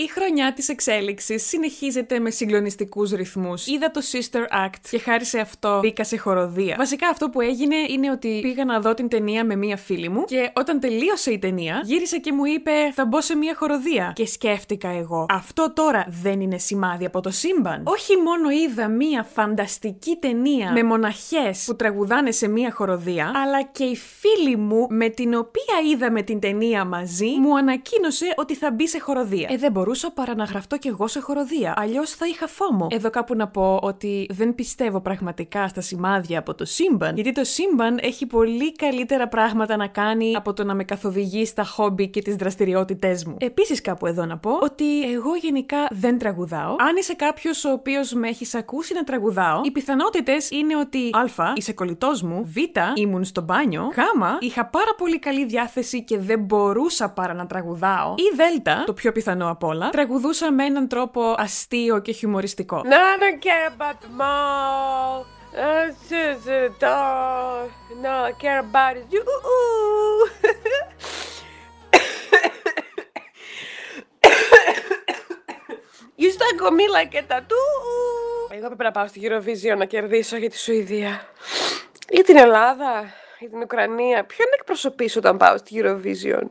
Η χρονιά της εξέλιξης συνεχίζεται με συγκλονιστικούς ρυθμούς. Είδα το Sister Act και χάρη σε αυτό μπήκα σε χοροδία. Βασικά αυτό που έγινε είναι ότι πήγα να δω την ταινία με μία φίλη μου και όταν τελείωσε η ταινία γύρισε και μου είπε θα μπω σε μία χοροδία. Και σκέφτηκα εγώ, αυτό τώρα δεν είναι σημάδι από το σύμπαν? Όχι μόνο είδα μία φανταστική ταινία με μοναχές που τραγουδάνε σε μία χοροδία, αλλά και η φίλη μου με την οποία είδαμε την ταινία μαζί μου ανακοίνωσε ότι θα μπει σε χοροδία. Δεν μπορούσα παρά να γραφτώ κι εγώ σε χοροδία, αλλιώς θα είχα φόμο. Εδώ κάπου να πω ότι δεν πιστεύω πραγματικά στα σημάδια από το σύμπαν, γιατί το σύμπαν έχει πολύ καλύτερα πράγματα να κάνει από το να με καθοδηγεί στα χόμπι και τις δραστηριότητές μου. Επίσης, κάπου εδώ να πω ότι εγώ γενικά δεν τραγουδάω. Αν είσαι κάποιος ο οποίος με έχεις ακούσει να τραγουδάω, οι πιθανότητες είναι ότι α. Είσαι κολλητός μου, β. Ήμουν στο μπάνιο, γ. Είχα πάρα πολύ καλή διάθεση και δεν μπορούσα παρά να τραγουδάω, ή δ. Το πιο πιθανό από όλα, τραγουδούσα με έναν τρόπο αστείο και χιουμοριστικό. You stuck on me like a tattoo. Εγώ πρέπει να πάω στη Eurovision να κερδίσω για τη Σουηδία. Για την Ελλάδα, για την Ουκρανία. Ποιον να εκπροσωπήσω όταν πάω στη Eurovision?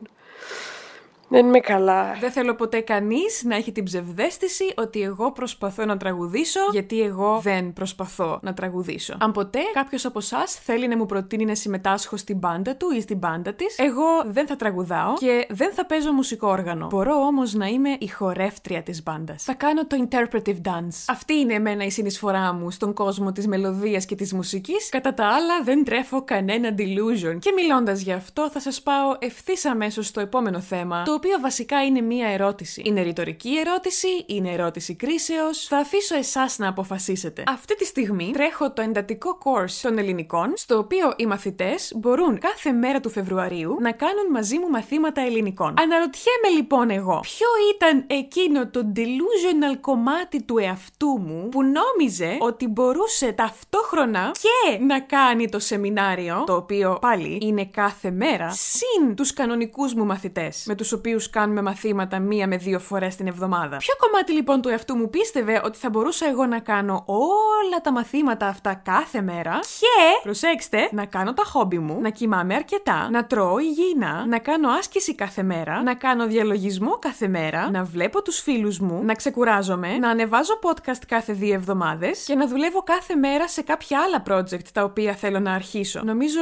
Δεν είμαι καλά. Δεν θέλω ποτέ κανείς να έχει την ψευδαίσθηση ότι εγώ προσπαθώ να τραγουδήσω, γιατί εγώ δεν προσπαθώ να τραγουδήσω. Αν ποτέ κάποιος από εσάς θέλει να μου προτείνει να συμμετάσχω στην μπάντα του ή στην μπάντα της, εγώ δεν θα τραγουδάω και δεν θα παίζω μουσικό όργανο. Μπορώ όμως να είμαι η χορεύτρια της μπάντας. Θα κάνω το interpretive dance. Αυτή είναι εμένα η συνεισφορά μου στον κόσμο της μελωδίας και της μουσικής. Κατά τα άλλα, δεν τρέφω κανένα delusion. Και μιλώντας γι' αυτό, θα σας πάω ευθύς αμέσως στο επόμενο θέμα. Το οποίο βασικά είναι μία ερώτηση. Είναι ρητορική ερώτηση, είναι ερώτηση κρίσεως. Θα αφήσω εσάς να αποφασίσετε. Αυτή τη στιγμή τρέχω το εντατικό course των ελληνικών, στο οποίο οι μαθητές μπορούν κάθε μέρα του Φεβρουαρίου να κάνουν μαζί μου μαθήματα ελληνικών. Αναρωτιέμαι λοιπόν εγώ, ποιο ήταν εκείνο το delusional κομμάτι του εαυτού μου που νόμιζε ότι μπορούσε ταυτόχρονα και να κάνει το σεμινάριο, το οποίο πάλι είναι κάθε μέρα, συν τους κανονικούς μου μαθητές, με τους οποίους κάνουμε μαθήματα 1 με 2 φορές την εβδομάδα. Ποιο κομμάτι λοιπόν του εαυτού μου πίστευε ότι θα μπορούσα εγώ να κάνω όλα τα μαθήματα αυτά κάθε μέρα και, προσέξτε, να κάνω τα χόμπι μου, να κοιμάμαι αρκετά, να τρώω υγιεινά, να κάνω άσκηση κάθε μέρα, να κάνω διαλογισμό κάθε μέρα, να βλέπω τους φίλους μου, να ξεκουράζομαι, να ανεβάζω podcast κάθε 2 εβδομάδες και να δουλεύω κάθε μέρα σε κάποια άλλα project τα οποία θέλω να αρχίσω. Νομίζω,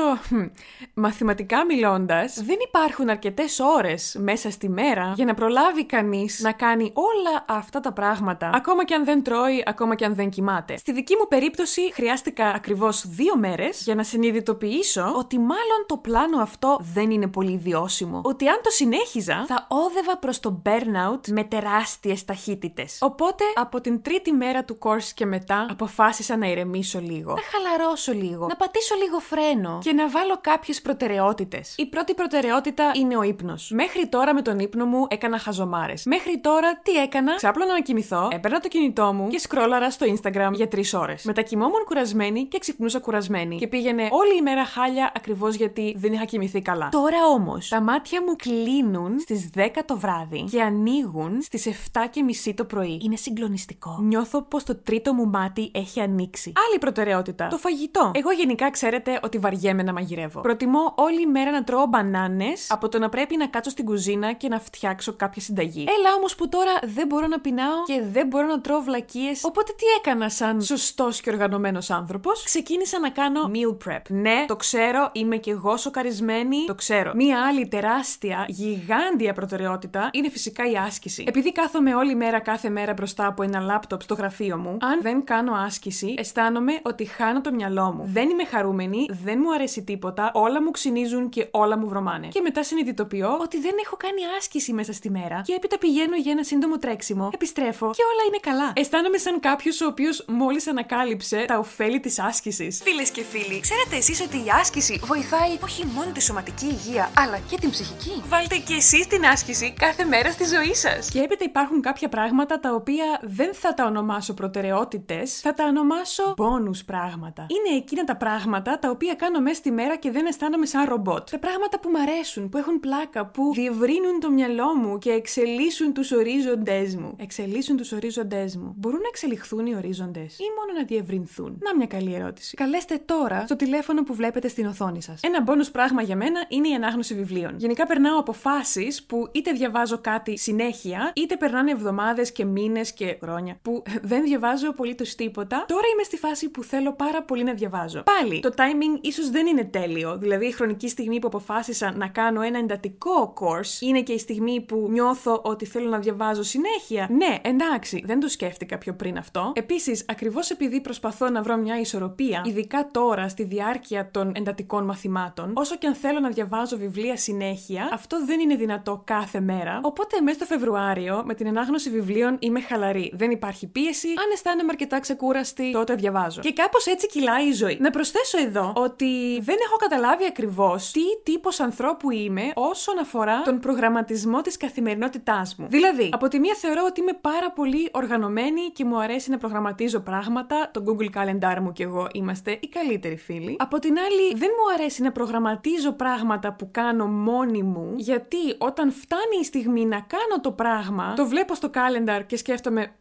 μαθηματικά μιλώντας, δεν υπάρχουν αρκετές ώρες μέσα στη μέρα για να προλάβει κανείς να κάνει όλα αυτά τα πράγματα, ακόμα και αν δεν τρώει, ακόμα και αν δεν κοιμάται. Στη δική μου περίπτωση χρειάστηκα ακριβώς 2 μέρες για να συνειδητοποιήσω ότι μάλλον το πλάνο αυτό δεν είναι πολύ βιώσιμο. Ότι αν το συνέχιζα θα όδευα προς το burnout με τεράστιες ταχύτητες. Οπότε από την 3η μέρα του course και μετά αποφάσισα να ηρεμήσω λίγο, να χαλαρώσω λίγο, να πατήσω λίγο φρένο και να βάλω κάποιες προτεραιότητες. Η πρώτη προτεραιότητα είναι ο ύπνος. Μέχρι τώρα με τον ύπνο μου έκανα χαζομάρες. Μέχρι τώρα τι έκανα? Ξάπλωνα να κοιμηθώ, έπαιρνα το κινητό μου και σκρόλαρα στο Instagram για 3 ώρες. Μετακοιμόμουν κουρασμένη και ξυπνούσα κουρασμένη. Και πήγαινε όλη η μέρα χάλια ακριβώς γιατί δεν είχα κοιμηθεί καλά. Τώρα όμως τα μάτια μου κλείνουν στις 10 το βράδυ και ανοίγουν στις 7:30 το πρωί. Είναι συγκλονιστικό. Νιώθω πως το τρίτο μου μάτι έχει ανοίξει. Άλλη προτεραιότητα, το φαγητό. Εγώ γενικά ξέρετε ότι βαριέμαι να μαγειρεύω. Προτιμώ όλη μέρα να τρώω μπανάνες από το να πρέπει να κάτσω στην κουζίνα και να φτιάξω κάποια συνταγή. Έλα όμως που τώρα δεν μπορώ να πεινάω και δεν μπορώ να τρώω βλακίες. Οπότε τι έκανα σαν σωστός και οργανωμένος άνθρωπος? Ξεκίνησα να κάνω meal prep. Ναι, το ξέρω, είμαι κι εγώ σοκαρισμένη, το ξέρω. Μία άλλη τεράστια, γιγάντια προτεραιότητα είναι φυσικά η άσκηση. Επειδή κάθομαι όλη μέρα, κάθε μέρα μπροστά από ένα λάπτοπ στο γραφείο μου, αν δεν κάνω άσκηση, αισθάνομαι ότι χάνω το μυαλό μου. Δεν είμαι χαρούμενη, δεν μου αρέσει τίποτα, όλα μου ξυνίζουν και όλα μου βρωμάνε. Και μετά συνειδητοποιώ ότι δεν έχω κάνει άσκηση μέσα στη μέρα και έπειτα πηγαίνω για ένα σύντομο τρέξιμο, επιστρέφω και όλα είναι καλά. Αισθάνομαι σαν κάποιος ο οποίος μόλις ανακάλυψε τα ωφέλη της άσκησης. Φίλες και φίλοι, ξέρετε εσείς ότι η άσκηση βοηθάει όχι μόνο τη σωματική υγεία, αλλά και την ψυχική? Βάλτε και εσείς την άσκηση κάθε μέρα στη ζωή σας. Και έπειτα υπάρχουν κάποια πράγματα τα οποία δεν θα τα ονομάσω προτεραιότητες, θα τα ονομάσω bonus πράγματα. Είναι εκείνα τα πράγματα τα οποία κάνω μέσα στη μέρα και δεν αισθάνομαι σαν ρομπότ. Τα πράγματα που μ' αρέσουν, που έχουν πλάκα, που διευρύνουν φτιάχνουν το μυαλό μου και εξελίσσουν τους ορίζοντές μου. Εξελίσσουν τους ορίζοντές μου. Μπορούν να εξελιχθούν οι ορίζοντες ή μόνο να διευρυνθούν? Να μια καλή ερώτηση. Καλέστε τώρα στο τηλέφωνο που βλέπετε στην οθόνη σας. Ένα bonus πράγμα για μένα είναι η ανάγνωση βιβλίων. Γενικά περνάω από φάσεις που είτε διαβάζω κάτι συνέχεια, είτε περνάνε εβδομάδες και μήνες και χρόνια που δεν διαβάζω απολύτως τίποτα. Τώρα είμαι στη φάση που θέλω πάρα πολύ να διαβάζω. Πάλι, το timing ίσως δεν είναι τέλειο. Δηλαδή, η χρονική στιγμή που αποφάσισα να κάνω ένα εντατικό course είναι και η στιγμή που νιώθω ότι θέλω να διαβάζω συνέχεια. Ναι, εντάξει, δεν το σκέφτηκα πιο πριν αυτό. Επίσης, ακριβώς επειδή προσπαθώ να βρω μια ισορροπία, ειδικά τώρα στη διάρκεια των εντατικών μαθημάτων, όσο και αν θέλω να διαβάζω βιβλία συνέχεια, αυτό δεν είναι δυνατό κάθε μέρα. Οπότε, μέσα στο Φεβρουάριο, με την ανάγνωση βιβλίων είμαι χαλαρή. Δεν υπάρχει πίεση. Αν αισθάνομαι αρκετά ξεκούραστη, τότε διαβάζω. Και κάπως έτσι κυλάει η ζωή. Να προσθέσω εδώ ότι δεν έχω καταλάβει ακριβώς τι τύπος ανθρώπου είμαι όσον αφορά τον προγραμματισμό της καθημερινότητάς μου. Δηλαδή, από τη μία θεωρώ ότι είμαι πάρα πολύ οργανωμένη και μου αρέσει να προγραμματίζω πράγματα. Το Google Calendar μου και εγώ είμαστε οι καλύτεροι φίλοι. Από την άλλη, δεν μου αρέσει να προγραμματίζω πράγματα που κάνω μόνη μου, γιατί όταν φτάνει η στιγμή να κάνω το πράγμα, το βλέπω στο calendar και σκέφτομαι.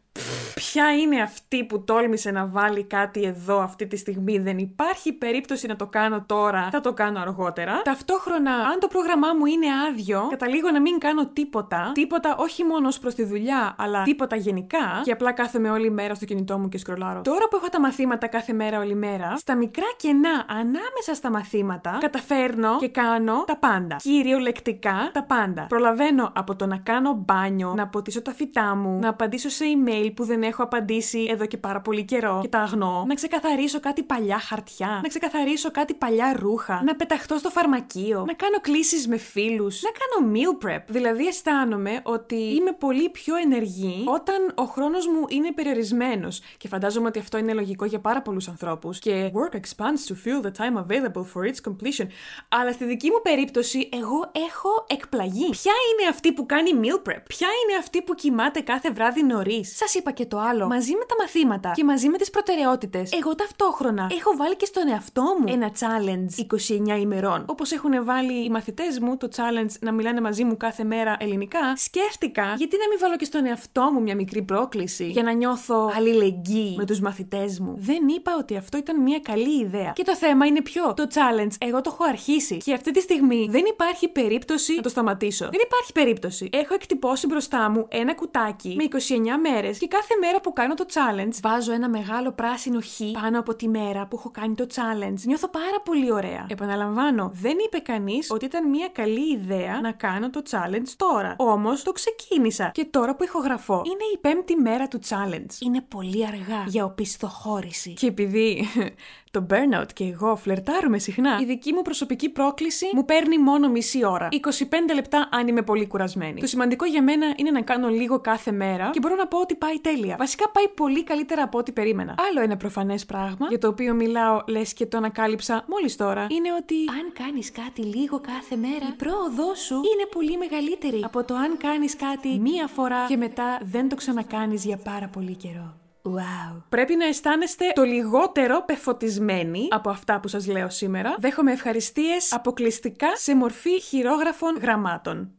Ποια είναι αυτή που τόλμησε να βάλει κάτι εδώ αυτή τη στιγμή? Δεν υπάρχει περίπτωση να το κάνω τώρα, θα το κάνω αργότερα. Ταυτόχρονα, αν το πρόγραμμά μου είναι άδειο, καταλήγω να μην κάνω τίποτα. Τίποτα όχι μόνο προς τη δουλειά, αλλά τίποτα γενικά. Και απλά κάθομαι όλη μέρα στο κινητό μου και σκρολάρω. Τώρα που έχω τα μαθήματα κάθε μέρα όλη μέρα, στα μικρά κενά ανάμεσα στα μαθήματα, καταφέρνω και κάνω τα πάντα. Κυριολεκτικά τα πάντα. Προλαβαίνω από το να κάνω μπάνιο, να ποτίσω τα φυτά μου, να απαντήσω σε email που δεν έχω απαντήσει εδώ και πάρα πολύ καιρό και τα αγνώ, να ξεκαθαρίσω κάτι παλιά χαρτιά, να ξεκαθαρίσω κάτι παλιά ρούχα, να πεταχτώ στο φαρμακείο, να κάνω κλήσεις με φίλους, να κάνω meal prep. Δηλαδή, αισθάνομαι ότι είμαι πολύ πιο ενεργή όταν ο χρόνος μου είναι περιορισμένος. Και φαντάζομαι ότι αυτό είναι λογικό για πάρα πολλούς ανθρώπους. Και work expands to fill the time available for its completion. Αλλά στη δική μου περίπτωση, εγώ έχω εκπλαγεί. Ποια είναι αυτή που κάνει meal prep? Ποια είναι αυτή που κοιμάται κάθε βράδυ νωρίς? Σας είπα και το άλλο. Μαζί με τα μαθήματα και μαζί με τις προτεραιότητες, εγώ ταυτόχρονα έχω βάλει και στον εαυτό μου ένα challenge 29 ημερών. Όπως έχουν βάλει οι μαθητές μου το challenge να μιλάνε μαζί μου κάθε μέρα ελληνικά, σκέφτηκα γιατί να μην βάλω και στον εαυτό μου μια μικρή πρόκληση για να νιώθω αλληλεγγύη με τους μαθητές μου. Δεν είπα ότι αυτό ήταν μια καλή ιδέα. Και το θέμα είναι ποιο? Το challenge εγώ το έχω αρχίσει και αυτή τη στιγμή δεν υπάρχει περίπτωση να το σταματήσω. Δεν υπάρχει περίπτωση. Έχω εκτυπώσει μπροστά μου ένα κουτάκι με 29 μέρες και κάθε μέρα που κάνω το challenge, βάζω ένα μεγάλο πράσινο χ πάνω από τη μέρα που έχω κάνει το challenge. Νιώθω πάρα πολύ ωραία. Επαναλαμβάνω, δεν είπε κανείς ότι ήταν μια καλή ιδέα να κάνω το challenge τώρα. Όμως το ξεκίνησα. Και τώρα που ηχογραφώ, είναι η πέμπτη μέρα του challenge. Είναι πολύ αργά για οπισθοχώρηση. Και επειδή το burnout και εγώ φλερτάρουμε συχνά, η δική μου προσωπική πρόκληση μου παίρνει μόνο μισή ώρα. 25 λεπτά αν είμαι πολύ κουρασμένη. Το σημαντικό για μένα είναι να κάνω λίγο κάθε μέρα και μπορώ να πω ότι πάει τέλεια. Βασικά πάει πολύ καλύτερα από ό,τι περίμενα. Άλλο ένα προφανές πράγμα για το οποίο μιλάω, λες και το ανακάλυψα μόλις τώρα, είναι ότι αν κάνεις κάτι λίγο κάθε μέρα, η πρόοδός σου είναι πολύ μεγαλύτερη από το αν κάνεις κάτι μία φορά και μετά δεν το ξανακάνεις για πάρα πολύ καιρό. Wow. Πρέπει να αισθάνεστε το λιγότερο πεφωτισμένοι από αυτά που σας λέω σήμερα. Δέχομαι ευχαριστίες αποκλειστικά σε μορφή χειρόγραφων γραμμάτων.